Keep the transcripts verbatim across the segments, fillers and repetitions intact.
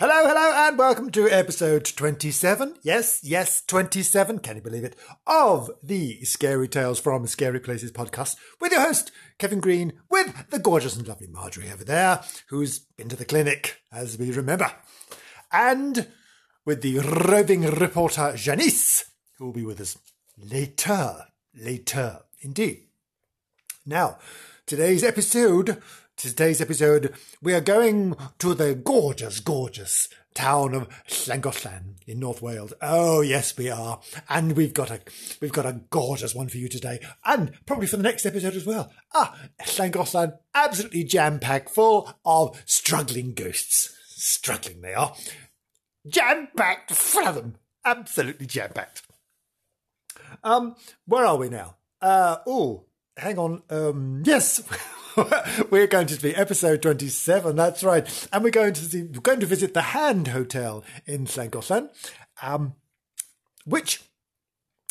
Hello, hello, and welcome to episode twenty-seven. Yes, yes, twenty-seven, can you believe it? Of the Scary Tales from Scary Places podcast with your host, Kevin Green, with the gorgeous and lovely Marjorie over there, who's been to the clinic, as we remember. And with the roving reporter, Janice, who will be with us later, later, indeed. Now, today's episode... Today's episode, we are going to the gorgeous, gorgeous town of Llangollen in North Wales. Oh yes, we are, and we've got a we've got a gorgeous one for you today, and probably for the next episode as well. Ah, Llangollen, absolutely jam-packed, full of struggling ghosts. Struggling they are, jam-packed full of them, absolutely jam-packed. Um, where are we now? Uh, oh, hang on. Um, yes. We're going to be episode twenty-seven, that's right. And we're going to see, we're going to visit the Hand Hotel in Llangollen, um, which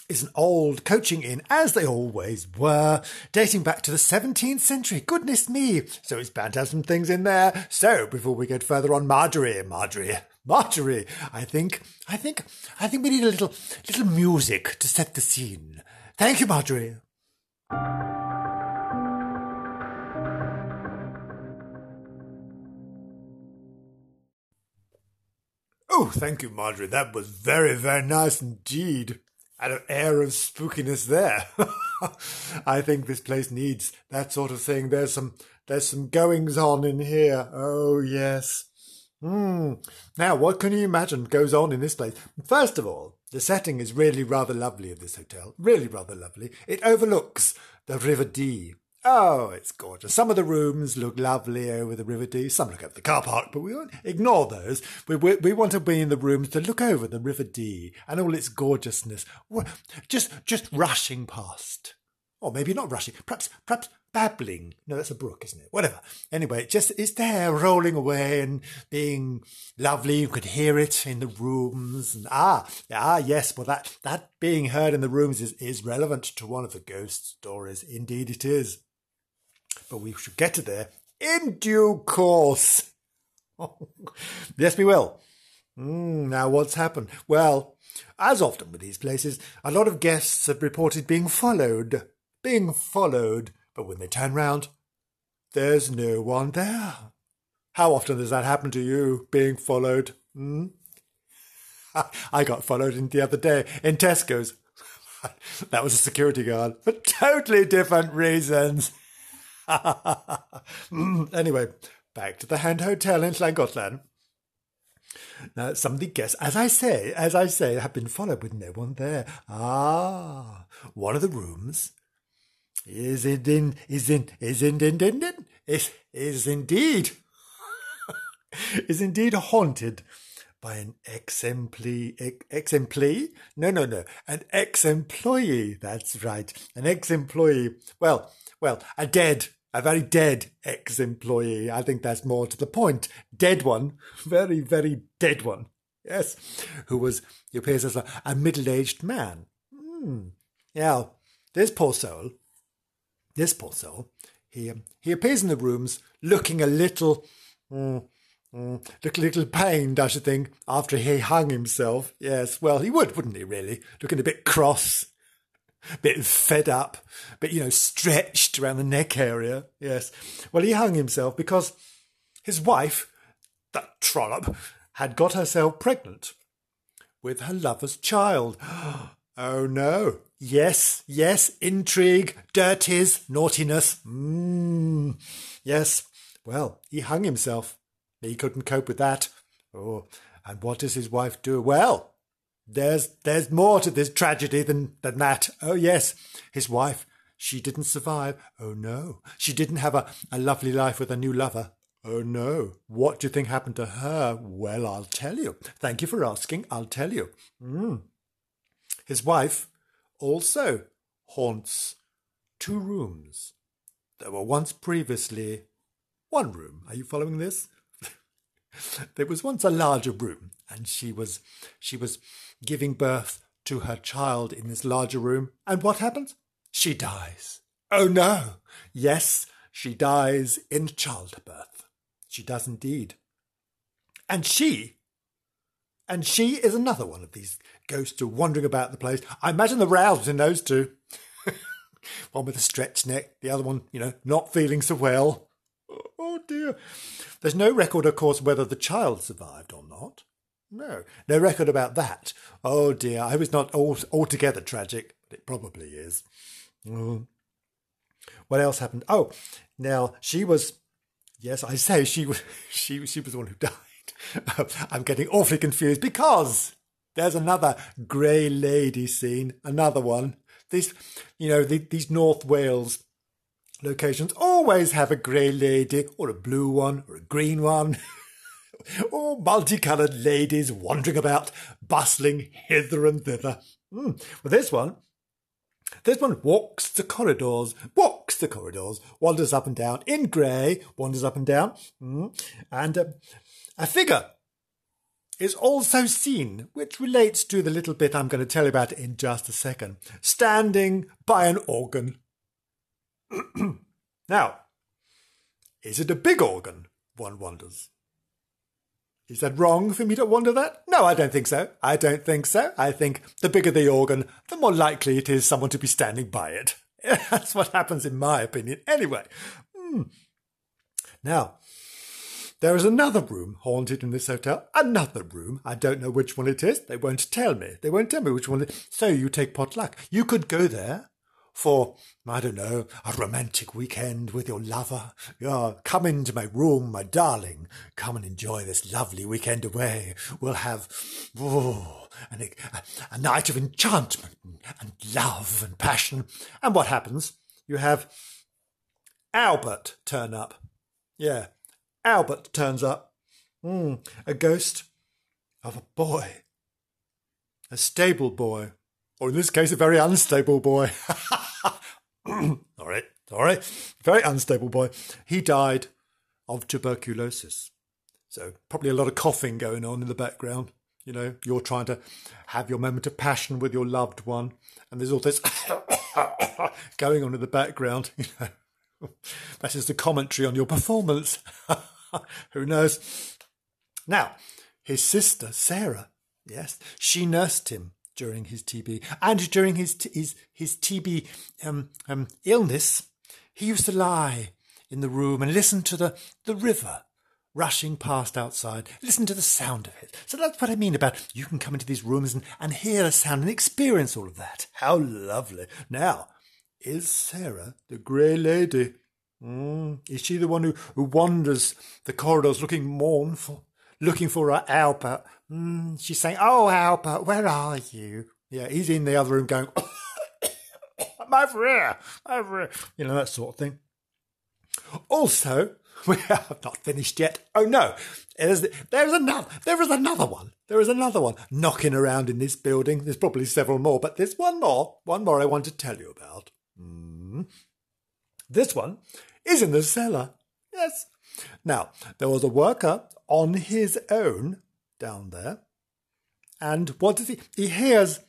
is an old coaching inn, as they always were, dating back to the seventeenth century. Goodness me. So it's bound to have some things in there. So before we get further on, Marjorie, Marjorie, Marjorie, I think, I think, I think we need a little, little music to set the scene. Thank you, Marjorie. Oh, thank you, Marjorie. That was very, very nice indeed. And an air of spookiness there. I think this place needs that sort of thing. There's some there's some goings on in here. Oh, yes. Hmm. Now, what can you imagine goes on in this place? First of all, the setting is really rather lovely of this hotel. Really rather lovely. It overlooks the River Dee. Oh, it's gorgeous. Some of the rooms look lovely over the River Dee. Some look over the car park, but we won't ignore those. We, we we want to be in the rooms to look over the River Dee and all its gorgeousness. Just just rushing past. Or maybe not rushing. Perhaps perhaps babbling. No, that's a brook, isn't it? Whatever. Anyway, it just it's there rolling away and being lovely. You could hear it in the rooms. And ah, ah, yes. Well, that, that being heard in the rooms is, is relevant to one of the ghost stories. Indeed it is. But we should get to there in due course. Yes, we will. Mm, now, what's happened? Well, as often with these places, a lot of guests have reported being followed. Being followed. But when they turn round, there's no one there. How often does that happen to you, being followed? Mm? I got followed in the other day in Tesco's. That was a security guard for totally different reasons. Anyway, back to the Hand Hotel in Llangollen. Now, somebody guess, as I say, as I say, I have been followed with no one there. Ah, one of the rooms is in, in is in, is in, in, in, in is, is indeed, is indeed haunted by an ex-employee, ex-employee? No, no, no, an ex-employee, that's right, an ex-employee, well, Well, a dead, a very dead ex-employee. I think that's more to the point. Dead one. Very, very dead one. Yes. Who was, he appears as a, a middle-aged man. Mm. Now, this poor soul, this poor soul, he, um, he appears in the rooms looking a little, mm, mm, look a little pained, I should think, after he hung himself. Yes, well, he would, wouldn't he, really? Looking a bit cross. Bit fed up, but, you know, stretched around the neck area. Yes. Well, he hung himself because his wife, that trollop, had got herself pregnant with her lover's child. Oh, no. Yes, yes. Intrigue, dirties, naughtiness. Mm. Yes. Well, he hung himself. He couldn't cope with that. Oh, and what does his wife do? Well... There's there's more to this tragedy than, than that. Oh, yes, his wife, she didn't survive. Oh, no. She didn't have a, a lovely life with a new lover. Oh, no. What do you think happened to her? Well, I'll tell you. Thank you for asking. I'll tell you. Mm. His wife also haunts two rooms. There were once previously one room. Are you following this? There was once a larger room, and she was she was giving birth to her child in this larger room. And what happens? She dies. Oh, no. Yes, she dies in childbirth. She does indeed. And she And she is another one of these ghosts wandering about the place. I imagine the rows in those two. One with a stretched neck, the other one, you know, not feeling so well. Oh dear. There's no record, of course, whether the child survived or not. No, no record about that. Oh dear, I hope it's not all, altogether tragic, but it probably is. Mm. What else happened? Oh, now she was, yes, I say she was, she, she was the one who died. I'm getting awfully confused because there's another grey lady scene, another one. These, you know, the, these North Wales locations always have a grey lady or a blue one or a green one. Or multicoloured ladies wandering about, bustling hither and thither. Mm. Well, this one, this one walks the corridors, walks the corridors, wanders up and down in grey, wanders up and down. Mm. And um, a figure is also seen, which relates to the little bit I'm going to tell you about in just a second, standing by an organ. Now, is it a big organ, one wonders? Is that wrong for me to wonder that? No, I don't think so. I don't think so. I think the bigger the organ, the more likely it is someone to be standing by it. That's what happens in my opinion. Anyway. Mm. Now, there is another room haunted in this hotel. Another room. I don't know which one it is. They won't tell me. They won't tell me which one it is. So you take potluck. You could go there for, I don't know, a romantic weekend with your lover. Yeah, come into my room, my darling. Come and enjoy this lovely weekend away. We'll have oh, an, a, a night of enchantment and love and passion. And what happens? You have Albert turn up. Yeah, Albert turns up. Mm, a ghost of a boy. A stable boy. Or in this case, a very unstable boy. Sorry, sorry. Very unstable boy. He died of tuberculosis. So probably a lot of coughing going on in the background. You know, you're trying to have your moment of passion with your loved one. And there's all this going on in the background. You know, that is the commentary on your performance. Who knows? Now, his sister, Sarah, yes, she nursed him during his T B, and during his his his T B um, um, illness, he used to lie in the room and listen to the the river rushing past outside. Listen to the sound of it. So that's what I mean about you can come into these rooms and and hear a sound and experience all of that. How lovely! Now, is Sarah the grey lady? Mm, is she the one who who wanders the corridors looking mournful? Looking for her Albert. Mm, she's saying, oh, Albert, where are you? Yeah, he's in the other room going, I'm over here, I'm over here. You know, that sort of thing. Also, we have not finished yet. Oh, no. There's, there's another, there is another one. There is another one knocking around in this building. There's probably several more, but there's one more. One more I want to tell you about. Mm. This one is in the cellar. Yes. Now, there was a worker on his own down there, and what does he, he hears,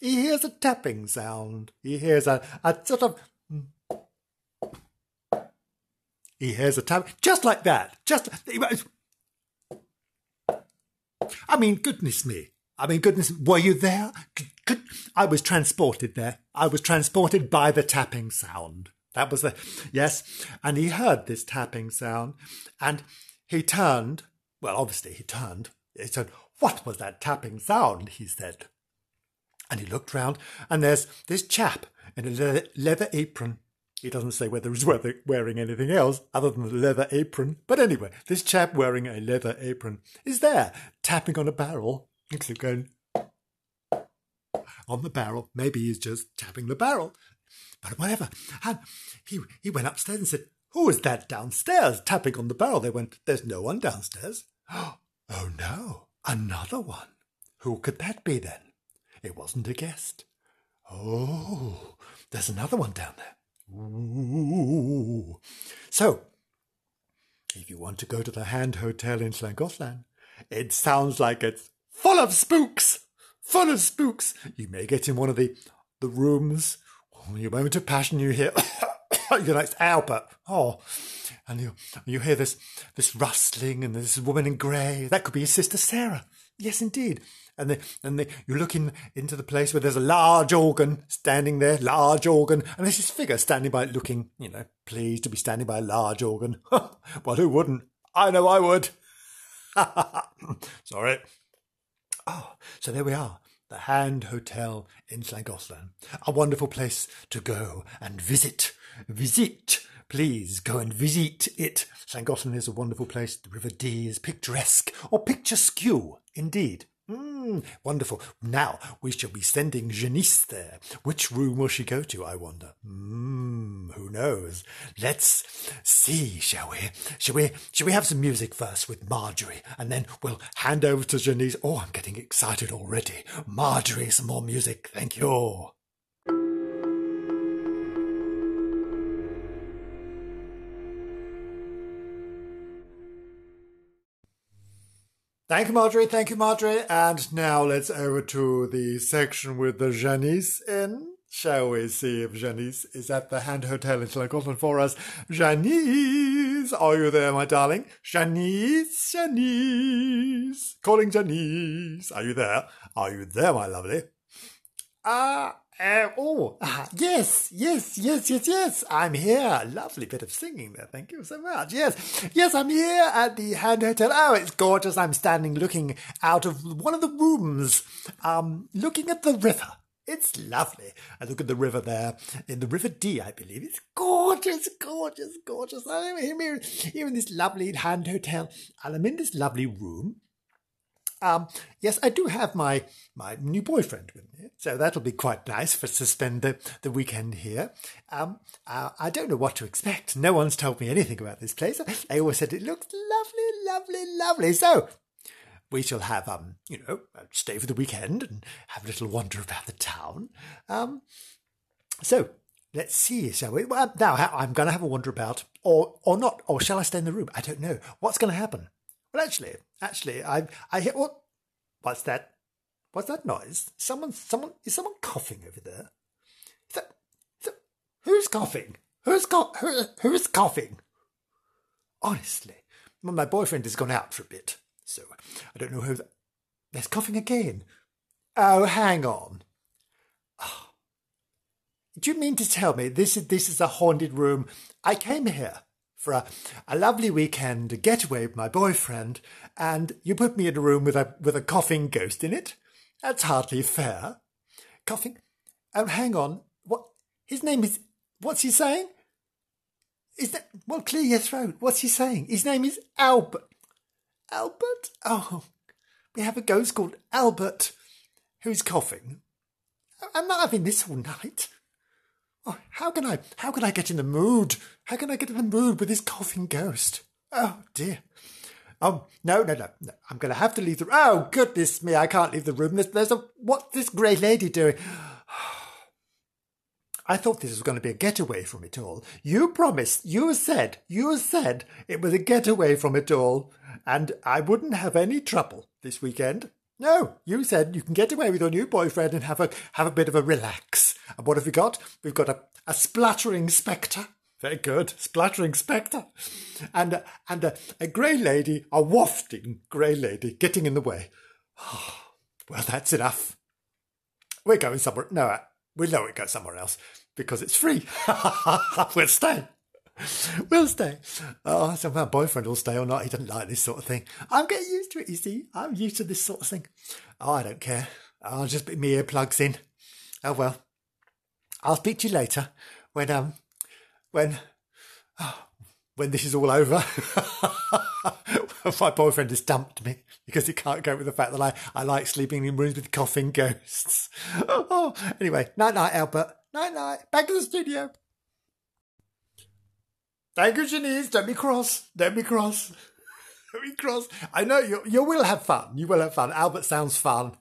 he hears a tapping sound, he hears a, a sort of, he hears a tap, just like that, just, I mean, goodness me, I mean, goodness, were you there? Could, I was transported there, I was transported by the tapping sound. That was the, yes, and he heard this tapping sound, and he turned, well, obviously he turned, he said, what was that tapping sound, he said. And he looked round, and there's this chap in a leather, leather apron. He doesn't say whether he's wearing anything else other than the leather apron. But anyway, this chap wearing a leather apron is there, tapping on a barrel, going on the barrel. Maybe he's just tapping the barrel. But whatever. And he, he went upstairs and said, who is that downstairs tapping on the barrel? They went, there's no one downstairs. Oh, no, another one. Who could that be then? It wasn't a guest. Oh, there's another one down there. Ooh. So, if you want to go to the Hand Hotel in Llangollen, it sounds like it's full of spooks. Full of spooks. You may get in one of the, the rooms. Your moment of passion, you hear you're like, Albert, oh. And you, you hear this, this rustling and this woman in grey. That could be his sister Sarah. Yes, indeed. And they, and they, you look in, into the place where there's a large organ standing there, large organ. And there's this figure standing by it looking, you know, pleased to be standing by a large organ. Well, who wouldn't? I know I would. Sorry. Oh, so there we are. The Hand Hotel in Llangollen. A wonderful place to go and visit. Visit. Please go and visit it. Llangollen is a wonderful place. The River Dee is picturesque, or picturesque, indeed. Mm, wonderful. Now we shall be sending Janice there. Which room will she go to, I wonder? Mm, who knows? Let's see, shall we? Shall we? Shall we have some music first with Marjorie, and then we'll hand over to Janice. Oh, I'm getting excited already. Marjorie, some more music. Thank you. Thank you, Marjorie. Thank you, Marjorie. And now let's over to the section with the Janice in. Shall we see if Janice is at the Hand Hotel in Llangollen for us? Janice, are you there, my darling? Janice, Janice, calling Janice. Are you there? Are you there, my lovely? Ah, uh, uh, oh, uh, yes, yes, yes, yes, yes. I'm here. Lovely bit of singing there. Thank you so much. Yes, yes, I'm here at the Hand Hotel. Oh, it's gorgeous. I'm standing looking out of one of the rooms, um, looking at the river. It's lovely. I look at the river there, in the River Dee, I believe. It's gorgeous, gorgeous, gorgeous. I'm here, here in this lovely Hand Hotel, and I'm in this lovely room. Um, yes, I do have my, my new boyfriend with me, so that'll be quite nice for to spend the, the weekend here. Um, uh, I don't know what to expect. No one's told me anything about this place. They always said it looks lovely, lovely, lovely. So we shall have, um, you know, stay for the weekend and have a little wander about the town. Um, so let's see, shall we? Well, now I'm going to have a wander about, or, or not, or shall I stay in the room? I don't know. What's going to happen? Well, actually, actually, I I hear what? What's that? What's that noise? Someone, someone is someone coughing over there? Th th who's coughing? Who's co who, Who's coughing? Honestly, well, my boyfriend has gone out for a bit, so I don't know who. That, there's coughing again. Oh, hang on. Oh, do you mean to tell me this is this is a haunted room? I came here for a, a lovely weekend getaway with my boyfriend, and you put me in a room with a with a coughing ghost in it? That's hardly fair. Coughing? Oh, hang on. What? His name is... What's he saying? Is that... Well, clear your throat. What's he saying? His name is Albert. Albert? Oh, we have a ghost called Albert who's coughing. I'm not having this all night. Oh, how can I, how can I get in the mood? How can I get in the mood with this coughing ghost? Oh, dear. Oh, no, no, no, no. I'm going to have to leave the... Oh, goodness me, I can't leave the room. There's, there's a... What's this grey lady doing? I thought this was going to be a getaway from it all. You promised, you said, you said it was a getaway from it all, and I wouldn't have any trouble this weekend. No, you said you can get away with your new boyfriend and have a have a bit of a relax. And what have we got? We've got a, a splattering spectre. Very good, splattering spectre. And a, and a, a grey lady, a wafting grey lady getting in the way. Oh, well, that's enough. We're going somewhere. No, we know we go somewhere else because it's free. We'll stay. We'll stay. Oh, so my boyfriend will stay or not. He doesn't like this sort of thing. I'm getting used to it, you see. I'm used to this sort of thing. Oh, I don't care. I'll just put my earplugs in. Oh, well. I'll speak to you later when, um, when, oh, when this is all over. My boyfriend has dumped me because he can't cope with the fact that I, I like sleeping in rooms with coughing ghosts. Oh, anyway, night-night, Albert. Night-night. Back to the studio. Thank you, Janice. Don't be cross. Don't be cross. Don't be cross. I know you you will have fun. You will have fun. Albert sounds fun.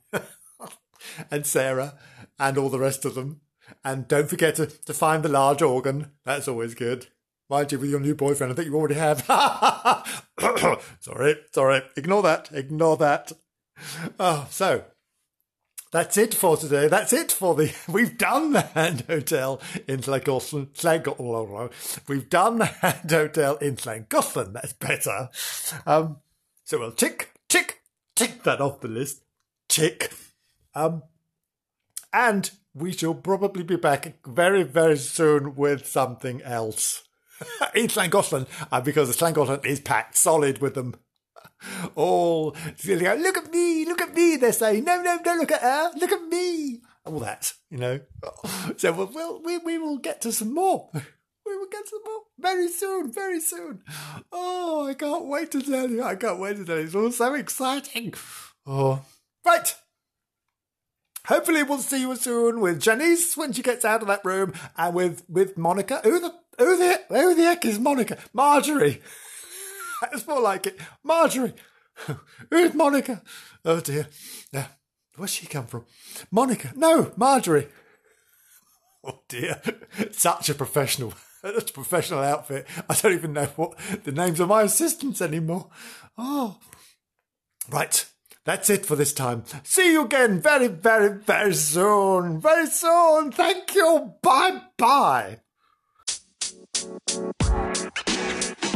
And Sarah and all the rest of them. And don't forget to, to find the large organ. That's always good. Mind you, with your new boyfriend, I think you already have. sorry, sorry. Ignore that. Ignore that. Oh, so, That's it for today. That's it for the... We've done the Hand Hotel in Llangollen. Llangollen. We've done the Hand Hotel in Llangollen. That's better. Um, so we'll tick, tick, tick that off the list. Tick. Um, and we shall probably be back very, very soon with something else. In Llangollen, uh, because the Llangollen is packed solid with them. All, look at me, look at me, they're saying, no, no, don't look at her, look at me. All that, you know. So we'll, we'll, we, we will get to some more. We will get some more very soon, very soon. Oh, I can't wait to tell you. I can't wait to tell you. It's all so exciting. Oh, right. Hopefully we'll see you soon with Janice when she gets out of that room and with, with Monica. Who the, who the, who the heck is Monica? Marjorie. That's more like it. Marjorie. Who's Monica? Oh, dear. Yeah. Where's she come from? Monica. No, Marjorie. Oh, dear. Such a professional. Such a professional outfit. I don't even know what the names of my assistants anymore. Oh. Right. That's it for this time. See you again very, very, very soon. Very soon. Thank you. Bye-bye.